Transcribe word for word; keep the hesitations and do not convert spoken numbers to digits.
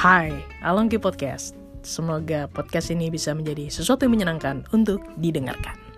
Hai, Alongki Podcast. Semoga podcast ini bisa menjadi sesuatu yang menyenangkan untuk didengarkan.